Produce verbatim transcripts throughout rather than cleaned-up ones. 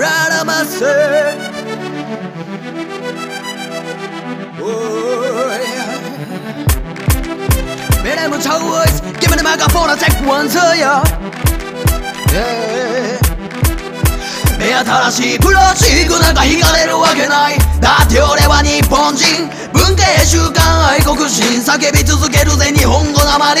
らませ。Minimum choice, give me the microphone, I'll take one to ya.目新しいプロチークなんか惹かれるわけない。だって俺は日本人、文化や習慣、愛国心、叫び続けるぜ日本語なまり。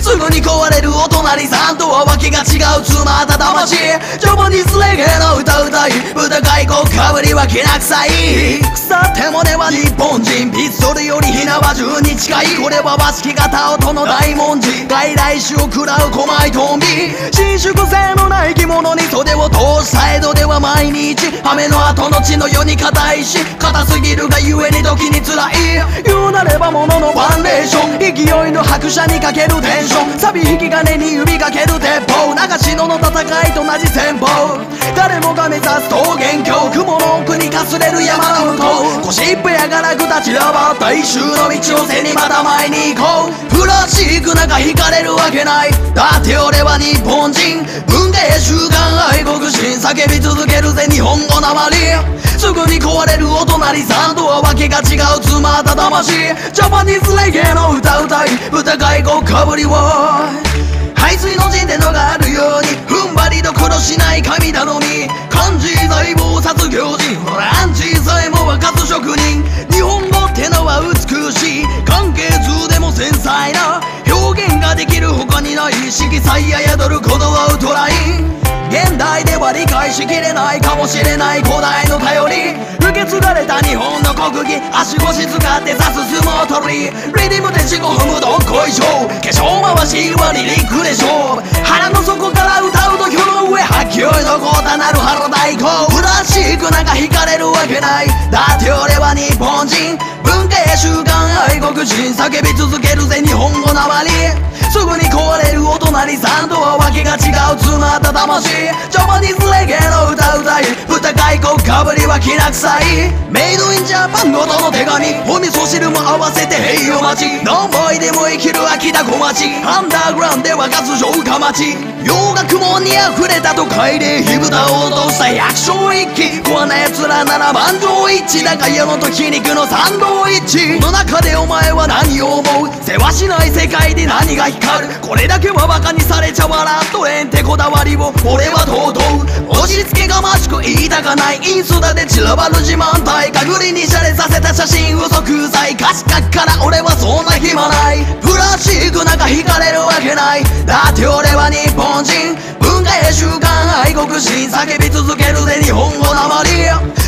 すぐに壊れるお隣さんとはわけが違う、妻と魂。ジョボニスレゲエの歌歌い、豚外国かぶりはきな臭い。腐ってもねは日本人、ピストルより火縄銃に近い。これは和式型音の大文字、外来種を食らう狛江トンビ。伸縮性のない着物に袖を通した江戸では毎日雨の後の血のように硬いし、硬すぎるがゆえに時に辛い。言うなればもののファンデーション、勢いの拍車にかけるテンション、サビ引き金に指かける鉄砲、長篠の戦いと同じ戦法。誰もが目指す桃源郷、雲の奥にかすれる山の向こう、腰っぺやがらくたちらばった一周の道を背にまた前に行こう。フラッシュ行く中惹かれるわけない。だって俺は日本人、文化や習慣、愛国心、叫び続けるぜ日本語なまり。すぐに壊れるお隣さんとはわけが違う、妻と魂。ジャパニーズレゲエの歌歌い、歌外国かぶりを排水の陣でのがあるように、踏ん張りどころしない神頼み。漢字財宝殺行人、ホランチさえも分かつ職人。日本語ってのは美しい、関係図でも繊細な表現ができる他にない。色彩や宿るこのアウトライン、現代では理解しきれないかもしれない古代の頼り。受け継がれた日本の国技、足腰使って刺す相撲取り。リディムで四股踏むどっこいしょ、化粧回しはリリックでしょ。腹の底から歌うと表の上、波及の豪太なる腹太鼓。フラッシュなんか惹かれるわけない。だって俺は日本人、文化や習慣、愛国人、叫び続けるぜ日本語なまり。すぐに壊れるお隣さんとはわけが違う、妻と魂。ジョパニーズレゲエの歌歌い、豚外国かぶりはきな臭い。メイドインジャパンごとの手紙、お味噌汁も合わせて平和町。どんぼいでも生きる秋田小町、アンダーグラウンドでは活城下町。洋楽もにあふれた都会で火蓋を落とした百姓一揆。こんな奴らなら万丈一致、中山と皮肉のサンドイッチ。この中でお前は何を思う、せわしない世界で何が光る。これだけはバカにされちゃわらんとえんってこだわりを俺は堂々。押し付けがましく言いたかない、インスタで散らばる自慢体。かぐりにシャレさせた写真嘘くさい、歌詞書くから俺はそんな暇ない。プラスチックなんか惹かれるわけない。だって俺は日本人、文化や習慣、愛国心、叫び続けるぜ日本語なまり。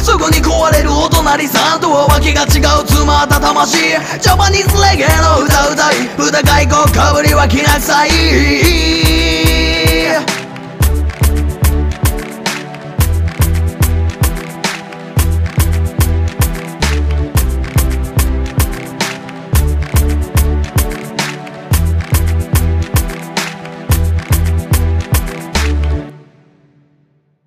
すぐに壊れるお隣さんとはわけが違う、妻と魂。ジャパニーズレゲエの歌歌い、豚外国かぶりはきな臭い。